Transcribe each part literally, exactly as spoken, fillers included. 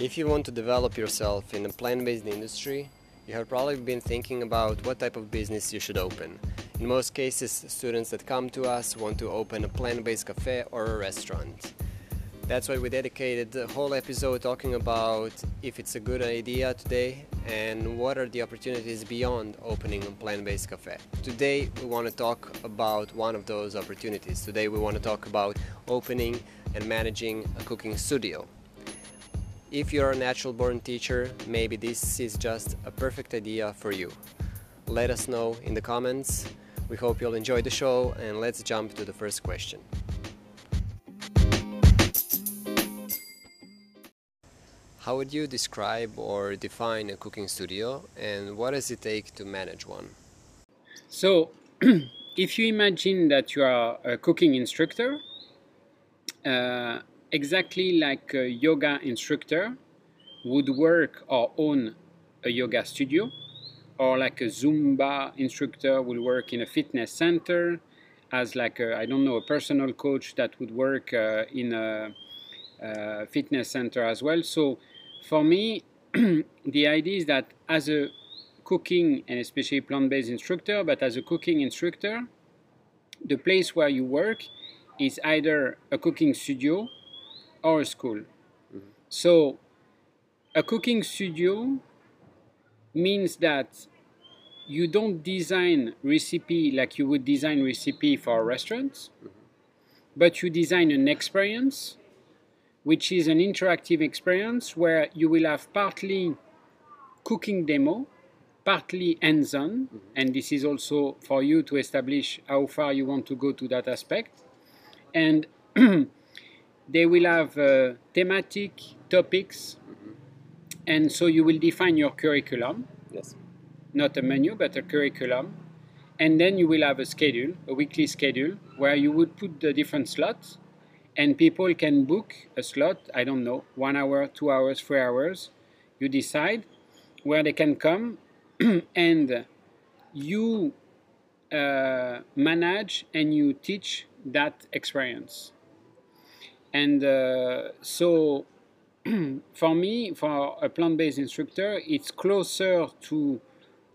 If you want to develop yourself in a plant-based industry, you have probably been thinking about what type of business you should open. In most cases, students that come to us want to open a plant-based cafe or a restaurant. That's why we dedicated the whole episode talking about if it's a good idea today and what are the opportunities beyond opening a plant-based cafe. Today we want to talk about one of those opportunities. Today we want to talk about opening and managing a cooking studio. If you're a natural-born teacher, maybe this is just a perfect idea for you. Let us know in the comments. We hope you'll enjoy the show, and let's jump to the first question. How would you describe or define a cooking studio, and what does it take to manage one? So, if you imagine that you are a cooking instructor, uh, exactly like a yoga instructor would work or own a yoga studio, or like a Zumba instructor would work in a fitness center, as like a, I don't know, a personal coach that would work uh, in a uh, fitness center as well. So for me, the idea is that as a cooking and especially plant-based instructor, but as a cooking instructor, the place where you work is either a cooking studio or a school. Mm-hmm. So a cooking studio means that you don't design recipe like you would design recipe for restaurants, mm-hmm. but you design an experience which is an interactive experience where you will have partly cooking demo, partly hands-on, mm-hmm. and this is also for you to establish how far you want to go to that aspect. And they will have uh, thematic topics, mm-hmm. and so you will define your curriculum. Yes. Not a menu, but a curriculum. And then you will have a schedule, a weekly schedule, where you would put the different slots, and people can book a slot, I don't know, one hour, two hours, three hours. You decide where they can come, and you uh, manage and you teach that experience. And uh, so, for me, for a plant-based instructor, it's closer to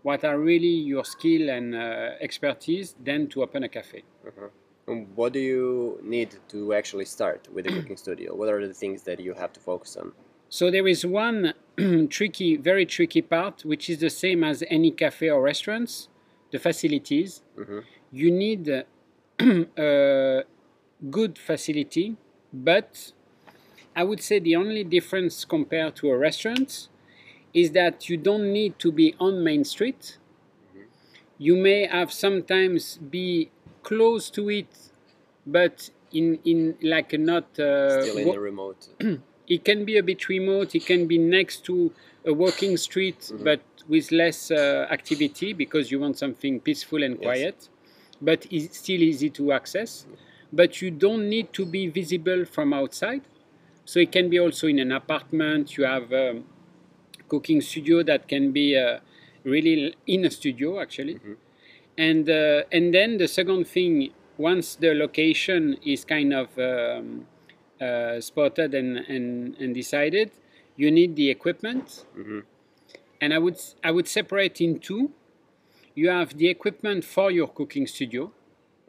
what are really your skill and uh, expertise than to open a cafe. Uh-huh. And what do you need to actually start with a cooking studio? What are the things that you have to focus on? So there is one tricky, very tricky part, which is the same as any cafe or restaurants, the facilities. Uh-huh. You need a good facility. But I would say the only difference compared to a restaurant is that you don't need to be on Main Street. Mm-hmm. You may have sometimes be close to it, but in, in like not... Uh, Still in the remote. It can be a bit remote, it can be next to a walking street, mm-hmm. but with less uh, activity because you want something peaceful and quiet, yes. but it's still easy to access. But you don't need to be visible from outside. So it can be also in an apartment. You have a cooking studio that can be uh, really in a studio, actually. Mm-hmm. And, uh, and then the second thing, once the location is kind of um, uh, spotted and, and, and decided, you need the equipment. Mm-hmm. And I would, I would separate in two. You have the equipment for your cooking studio.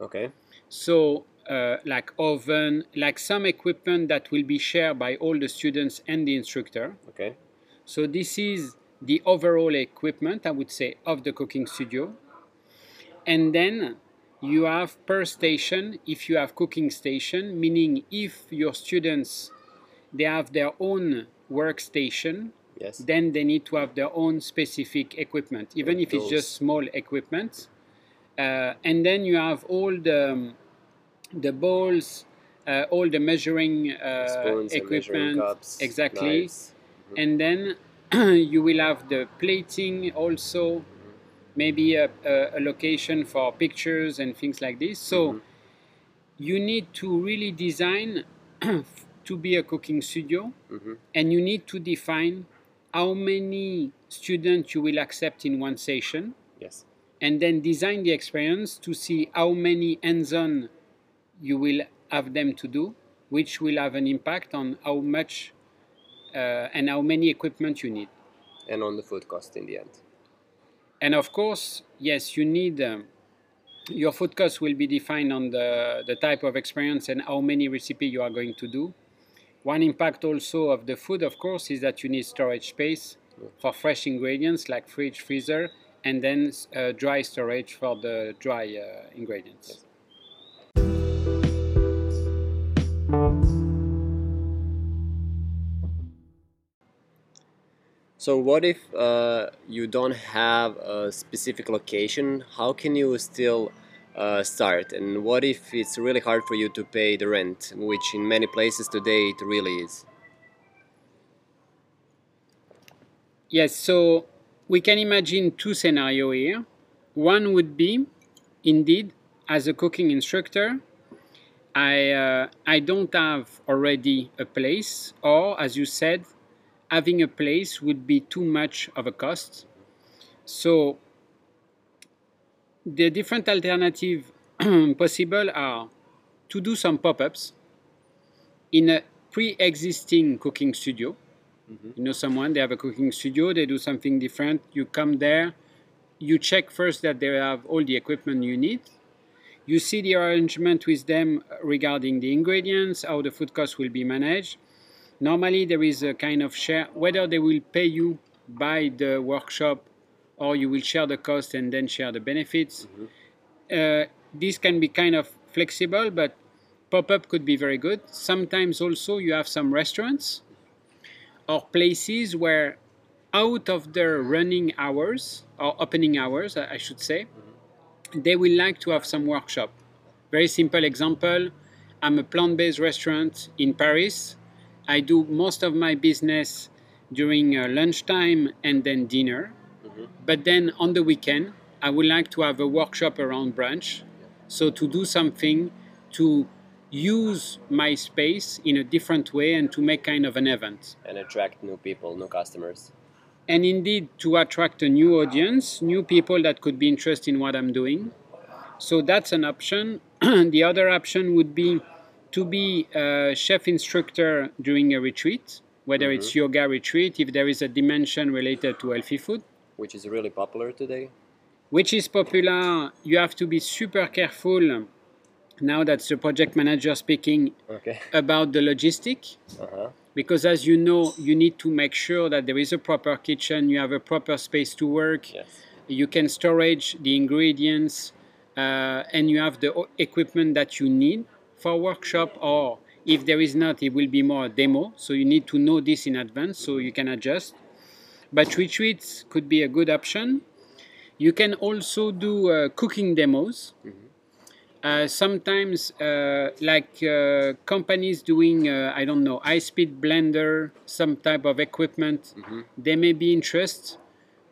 Okay. So... Uh, like oven, like some equipment that will be shared by all the students and the instructor. Okay. So this is the overall equipment, I would say, of the cooking studio. And then you have per station, if you have cooking station, meaning if your students, they have their own workstation, yes. then they need to have their own specific equipment, even if it's just small equipment. Uh, and then you have all the... Um, the bowls, uh, all the measuring uh, Spoons equipment, measuring cups, exactly, knives. Mm-hmm. And then you will have the plating also, mm-hmm. maybe a, a, a location for pictures and things like this. So mm-hmm. you need to really design to be a cooking studio, mm-hmm. and you need to define how many students you will accept in one session. Yes. And then design the experience to see how many hands-on you will have them to do, which will have an impact on how much uh, and how many equipment you need. And on the food cost in the end. And of course, yes, you need, um, your food cost will be defined on the, the type of experience and how many recipes you are going to do. One impact also of the food, of course, is that you need storage space yeah. for fresh ingredients like fridge, freezer, and then uh, dry storage for the dry uh, ingredients. Yes. So what if uh, you don't have a specific location? How can you still uh, start? And what if it's really hard for you to pay the rent, which in many places today it really is? Yes, so we can imagine two scenarios here. One would be, indeed, as a cooking instructor, I, uh, I don't have already a place, or as you said, having a place would be too much of a cost. So the different alternatives possible are to do some pop-ups in a pre-existing cooking studio. Mm-hmm. You know someone, they have a cooking studio, they do something different, you come there, you check first that they have all the equipment you need, you see the arrangement with them regarding the ingredients, how the food cost will be managed. Normally there is a kind of share, whether they will pay you by the workshop or you will share the cost and then share the benefits. Mm-hmm. uh, this can be kind of flexible, but pop-up could be very good. Sometimes also you have some restaurants or places where out of their running hours or opening hours, I should say, mm-hmm. they will like to have some workshop. Very simple example, I'm a plant-based restaurant in Paris. I do most of my business during uh, lunchtime and then dinner. Mm-hmm. But then on the weekend, I would like to have a workshop around brunch. Yeah. So to do something to use my space in a different way and to make kind of an event. And attract new people, new customers. And indeed, to attract a new audience, new people that could be interested in what I'm doing. So that's an option. The other option would be to be a chef instructor during a retreat, whether mm-hmm. it's yoga retreat, if there is a dimension related to healthy food. Which is really popular today. Which is popular. You have to be super careful, now that's the project manager speaking, okay. about the logistic. Uh-huh. Because as you know, you need to make sure that there is a proper kitchen, you have a proper space to work, yes. you can storage the ingredients, uh, and you have the equipment that you need for workshop, or if there is not, it will be more a demo, so you need to know this in advance so you can adjust. But retreats could be a good option. You can also do uh, cooking demos. Mm-hmm. uh, sometimes uh, like uh, companies doing, uh, I don't know, high-speed blender, some type of equipment, mm-hmm. they may be interested,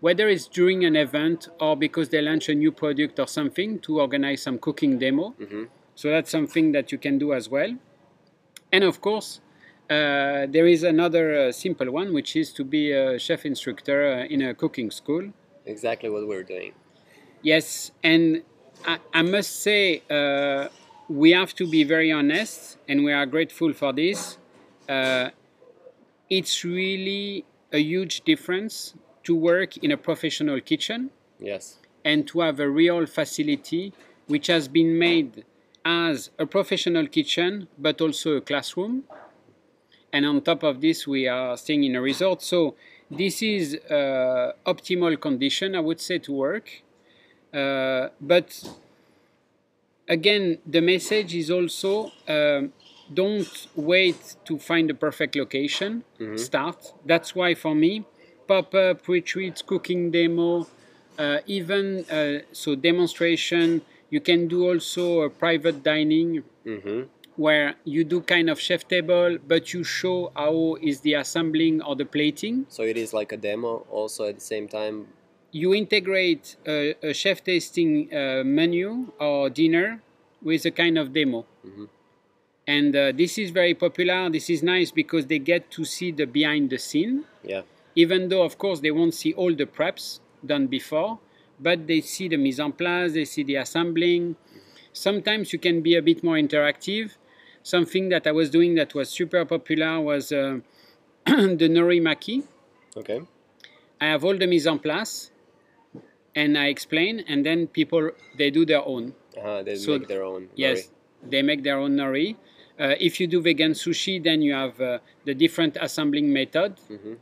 whether it's during an event or because they launch a new product or something, to organize some cooking demo. Mm-hmm. So that's something that you can do as well. And of course, uh, there is another uh, simple one, which is to be a chef instructor uh, in a cooking school. Exactly what we're doing. Yes, and I, I must say, uh, we have to be very honest, and we are grateful for this. Uh, it's really a huge difference to work in a professional kitchen. Yes. And to have a real facility which has been made as a professional kitchen, but also a classroom. And on top of this, we are staying in a resort. So this is uh, optimal condition, I would say, to work. Uh, but again, the message is also, uh, don't wait to find the perfect location, mm-hmm. start. That's why for me, pop-up, retreats, cooking demo, uh, even uh, so demonstration. You can do also a private dining, mm-hmm. where you do kind of chef table, but you show how is the assembling or the plating. So it is like a demo also at the same time. You integrate a, a chef tasting uh, menu or dinner with a kind of demo. Mm-hmm. And uh, this is very popular. This is nice because they get to see the behind the scene. Yeah. Even though, of course, they won't see all the preps done before. But they see the mise en place, they see the assembling. Sometimes you can be a bit more interactive. Something that I was doing that was super popular was uh, the Norimaki. Okay. I have all the mise en place, and I explain, and then people, they do their own. Uh, they so, make their own nori. Yes, they make their own nori. Uh, if you do vegan sushi, then you have uh, the different assembling method. Mm-hmm.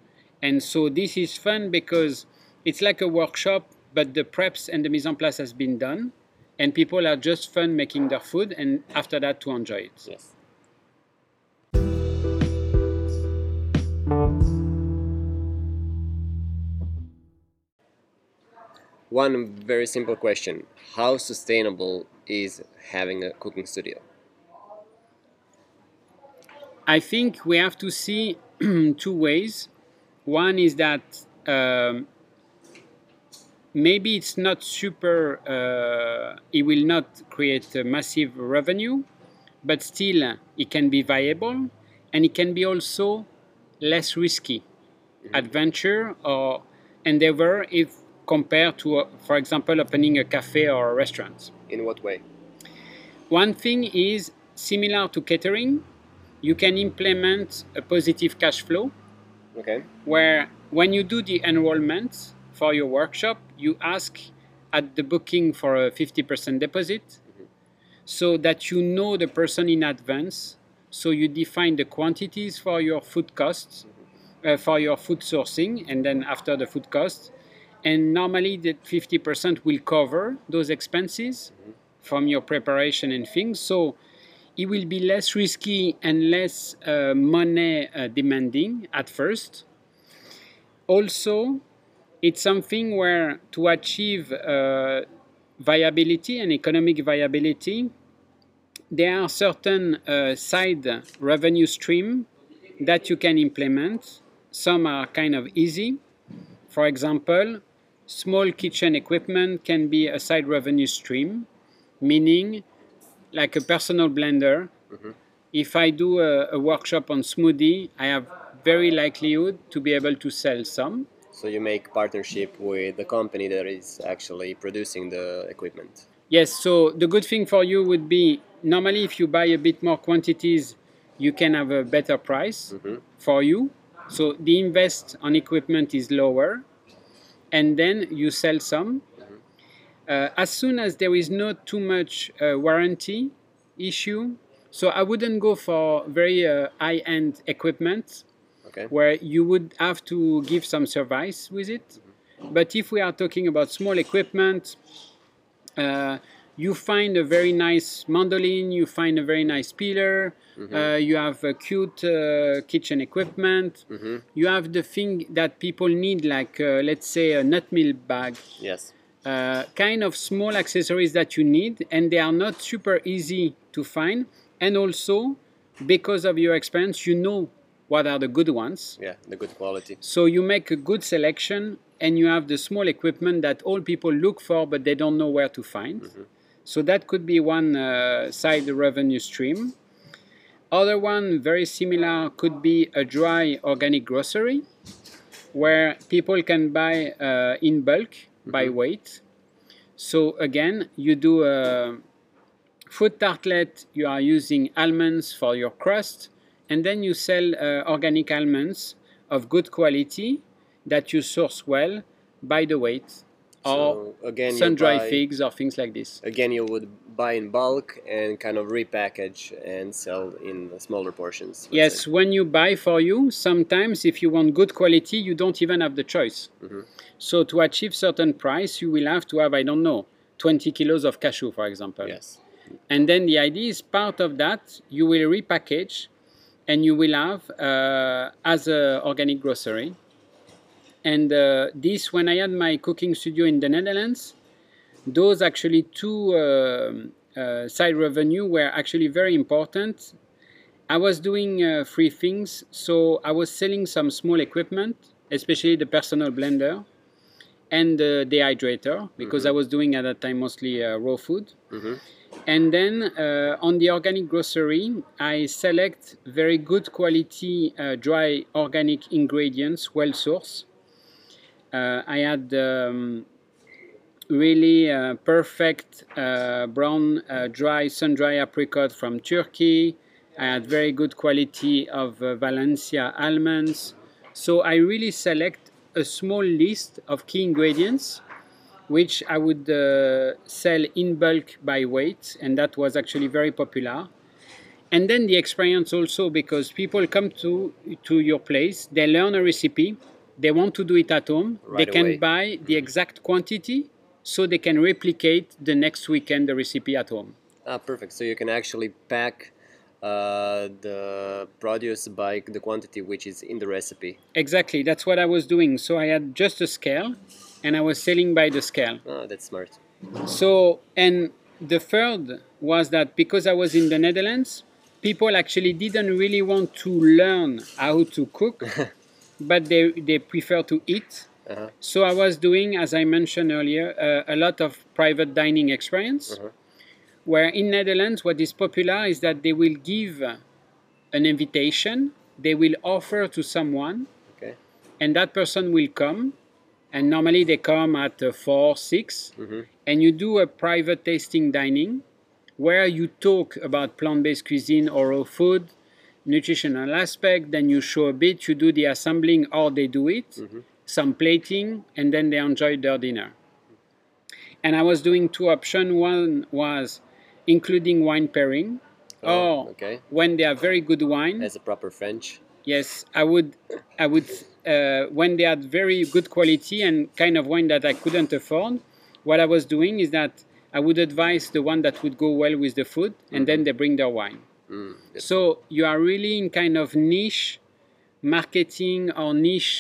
And so this is fun because it's like a workshop, but the preps and the mise en place has been done, and people are just fun making their food, and after that to enjoy it. Yes. One very simple question. How sustainable is having a cooking studio? I think we have to see two ways. One is that um, maybe it's not super, uh, it will not create a massive revenue, but still it can be viable, and it can be also less risky, mm-hmm. adventure or endeavor if compared to, uh, for example, opening a cafe or a restaurant. In what way? One thing is similar to catering, you can implement a positive cash flow. Okay. Where when you do the enrollment for your workshop, you ask at the booking for a fifty percent deposit, mm-hmm. so that you know the person in advance, so you define the quantities for your food costs, mm-hmm. uh, for your food sourcing, and then after the food costs, and normally the fifty percent will cover those expenses, mm-hmm. from your preparation and things. So it will be less risky and less uh, money uh, demanding at first. Also, it's something where to achieve uh, viability and economic viability, there are certain uh, side revenue stream that you can implement. Some are kind of easy. For example, small kitchen equipment can be a side revenue stream, meaning like a personal blender. Mm-hmm. If I do a, a workshop on smoothie, I have very likelihood to be able to sell some. So you make partnership with the company that is actually producing the equipment. Yes, so the good thing for you would be, normally if you buy a bit more quantities, you can have a better price, mm-hmm. for you. So the invest on equipment is lower, and then you sell some. Uh, as soon as there is not too much uh, warranty issue, so I wouldn't go for very uh, high-end equipment, okay. where you would have to give some service with it. Mm-hmm. But if we are talking about small equipment, uh, you find a very nice mandolin, you find a very nice peeler, mm-hmm. uh, you have a cute uh, kitchen equipment, mm-hmm. you have the thing that people need, like uh, let's say a nut milk bag. Yes. Uh, kind of small accessories that you need, and they are not super easy to find, and also because of your experience you know what are the good ones, yeah, the good quality, so you make a good selection, and you have the small equipment that all people look for but they don't know where to find, mm-hmm. so that could be one uh, side revenue stream. Other one very similar could be a dry organic grocery where people can buy uh, in bulk, by mm-hmm. weight. So again, you do a food tartlet, you are using almonds for your crust, and then you sell uh, organic almonds of good quality that you source well by the weight, or so again, sun-dried figs or things like this. Again, you would buy in bulk and kind of repackage and sell in smaller portions. Yes, say. When you buy for you, sometimes if you want good quality, you don't even have the choice. Mm-hmm. So to achieve certain price, you will have to have, I don't know, twenty kilos of cashew, for example. Yes. And then the idea is part of that, you will repackage and you will have uh, as an organic grocery. And uh, this, when I had my cooking studio in the Netherlands, those actually two uh, uh, side revenue were actually very important. I was doing uh, three things. So I was selling some small equipment, especially the personal blender and the dehydrator, because mm-hmm. I was doing at that time mostly uh, raw food. Mm-hmm. And then uh, on the organic grocery, I select very good quality uh, dry organic ingredients, well sourced. Uh, I had um, really uh, perfect uh, brown uh, dry sun-dry apricot from Turkey. I had very good quality of uh, Valencia almonds. So I really select a small list of key ingredients which I would uh, sell in bulk by weight, and that was actually very popular. And then the experience also, because people come to, to your place, they learn a recipe, they want to do it at home, right they away. Can buy the exact quantity so they can replicate the next weekend the recipe at home. Ah, perfect. So you can actually pack Uh, the produce by the quantity which is in the recipe. Exactly, that's what I was doing. So I had just a scale and I was selling by the scale. Oh, that's smart. So, and the third was that because I was in the Netherlands, people actually didn't really want to learn how to cook, but they, they prefer to eat. Uh-huh. So I was doing, as I mentioned earlier, uh, a lot of private dining experience. Uh-huh. Where in Netherlands, what is popular is that they will give an invitation, they will offer to someone, okay. and that person will come, and normally they come at uh, four, six, mm-hmm. and you do a private tasting dining, where you talk about plant-based cuisine or raw food, nutritional aspect, then you show a bit, you do the assembling, or they do it, mm-hmm. some plating, and then they enjoy their dinner. And I was doing two options. One was including wine pairing, oh, or okay. when they are very good wine. As a proper French. Yes, I would, I would, uh, when they had very good quality and kind of wine that I couldn't afford, what I was doing is that I would advise the one that would go well with the food, and mm-hmm. then they bring their wine. Mm, yes. So you are really in kind of niche marketing or niche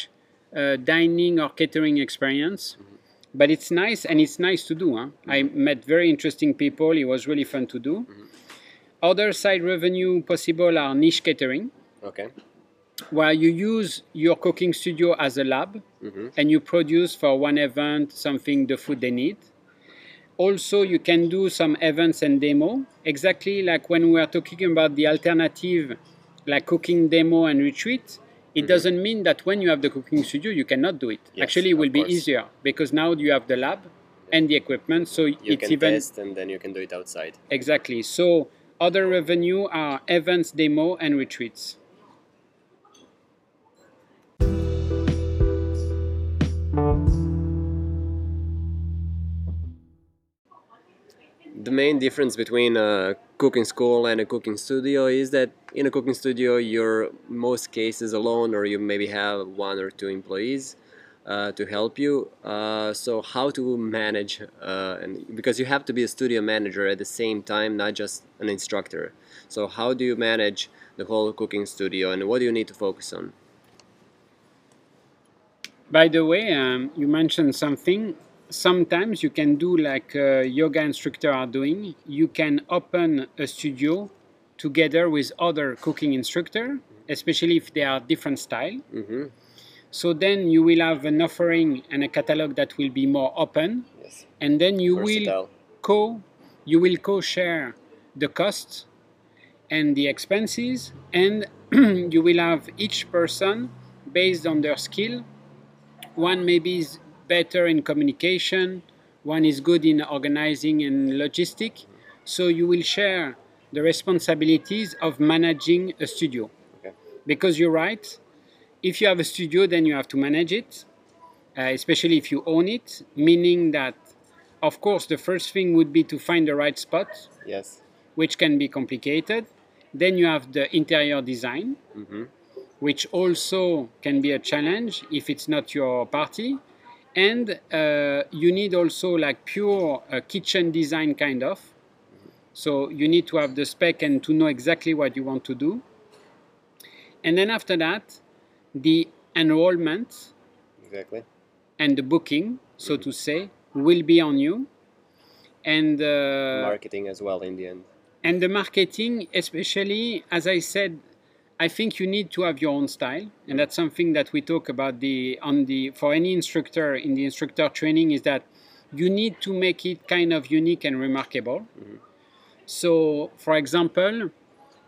uh, dining or catering experience. Mm-hmm. But it's nice, and it's nice to do. Huh? Mm-hmm. I met very interesting people. It was really fun to do. Mm-hmm. Other side revenue possible are niche catering. Okay. Where you use your cooking studio as a lab, mm-hmm. and you produce for one event something, the food they need. Also, you can do some events and demo. Exactly like when we are talking about the alternative, like cooking demo and retreat. It mm-hmm. doesn't mean that when you have the cooking studio, you cannot do it. Yes, actually, it will be easier because now you have the lab and the equipment. So you it's can even test and then you can do it outside. Exactly. So other revenue are events, demo, and retreats. The main difference between a cooking school and a cooking studio is that in a cooking studio you're in most cases alone, or you maybe have one or two employees uh, to help you. Uh, so how to manage, uh, and because you have to be a studio manager at the same time, not just an instructor. So how do you manage the whole cooking studio and what do you need to focus on? By the way, um, you mentioned something. Sometimes you can do like a yoga instructor are doing. You can open a studio together with other cooking instructor, especially if they are different style. Mm-hmm. So then you will have an offering and a catalog that will be more open. Yes. And then you Versatile. will co you will co-share the costs and the expenses, and you will have each person based on their skill. One maybe is better in communication, one is good in organizing and logistics, so you will share the responsibilities of managing a studio. Okay. Because you're right, if you have a studio, then you have to manage it, uh, especially if you own it, meaning that, of course, the first thing would be to find the right spot, yes. which can be complicated. Then you have the interior design, mm-hmm. which also can be a challenge if it's not your party. And uh, you need also like pure uh, kitchen design kind of. So you need to have the spec and to know exactly what you want to do. And then after that, the enrollment exactly. and the booking, so mm-hmm. to say, will be on you. And uh, marketing as well in the end. And the marketing, especially, as I said, I think you need to have your own style, and that's something that we talk about the on the for any instructor in the instructor training is that you need to make it kind of unique and remarkable. Mm-hmm. So, for example,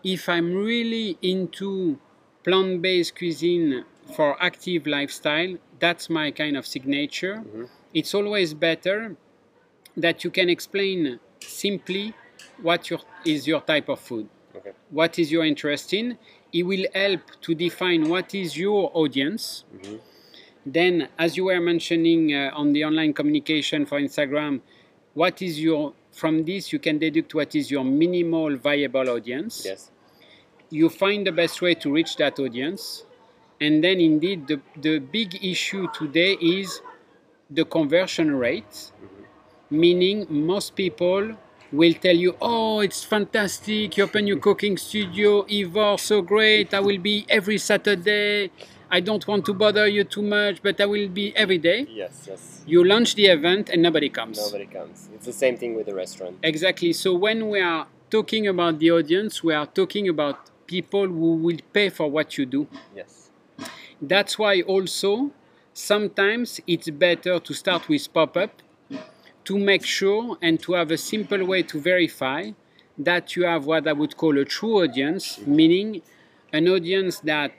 if I'm really into plant-based cuisine for active lifestyle, that's my kind of signature. Mm-hmm. It's always better that you can explain simply what your, is your type of food. okay. What is your interest in. It will help to define what is your audience. Mm-hmm. Then, as you were mentioning uh, on the online communication for Instagram, what is your, from this you can deduct what is your minimal viable audience. Yes. You find the best way to reach that audience. And then indeed, the, the big issue today is the conversion rate, mm-hmm. meaning most people will tell you, oh, it's fantastic, you open your cooking studio, Ivor, so great, I will be every Saturday. I don't want to bother you too much, but I will be every day. Yes, yes. You launch the event and nobody comes. Nobody comes. It's the same thing with the restaurant. Exactly. So when we are talking about the audience, we are talking about people who will pay for what you do. Yes. That's why also sometimes it's better to start with pop-up to make sure and to have a simple way to verify that you have what I would call a true audience, mm-hmm. meaning an audience that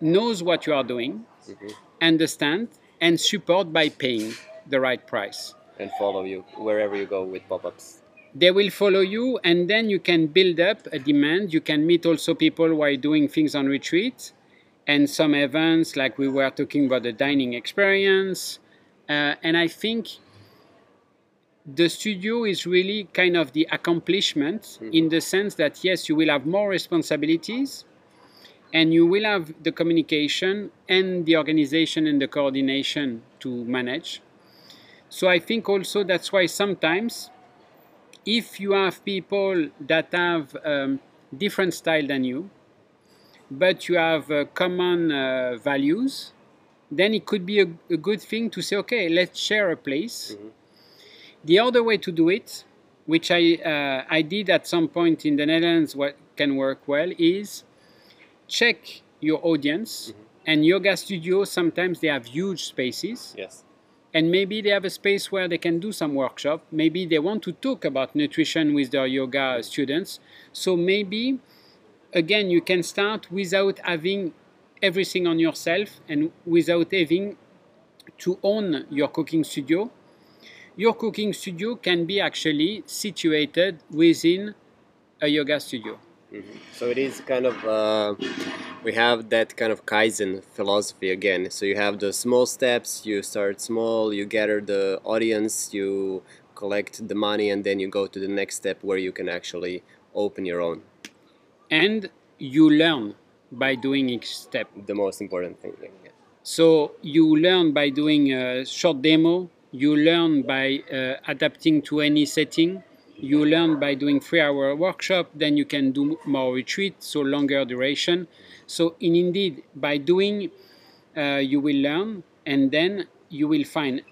knows what you are doing, mm-hmm. understand, and support by paying the right price. And follow you wherever you go with pop-ups. They will follow you, and then you can build up a demand. You can meet also people while doing things on retreat and some events, like we were talking about the dining experience. Uh, and I think the studio is really kind of the accomplishment, mm-hmm. in the sense that, yes, you will have more responsibilities, and you will have the communication and the organization and the coordination to manage. So I think also that's why sometimes if you have people that have um, different style than you, but you have uh, common uh, values, then it could be a, a good thing to say, okay, let's share a place. Mm-hmm. The other way to do it, which I, uh, I did at some point in the Netherlands, what can work well, is check your audience, mm-hmm. and yoga studios, sometimes they have huge spaces. Yes. And maybe they have a space where they can do some workshop. Maybe they want to talk about nutrition with their yoga students. So maybe, again, you can start without having everything on yourself and without having to own your cooking studio. Your cooking studio can be actually situated within a yoga studio. Mm-hmm. So it is kind of, uh, we have that kind of Kaizen philosophy again. So you have the small steps, you start small, you gather the audience, you collect the money, and then you go to the next step where you can actually open your own. And you learn by doing each step. The most important thing. Yeah. So you learn by doing a short demo, you learn by uh, adapting to any setting. You learn by doing three-hour workshop, then you can do more retreat, so longer duration. So in, indeed, by doing, uh, you will learn, and then you will find.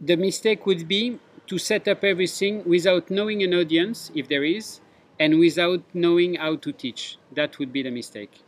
The mistake would be to set up everything without knowing an audience, if there is, and without knowing how to teach. That would be the mistake.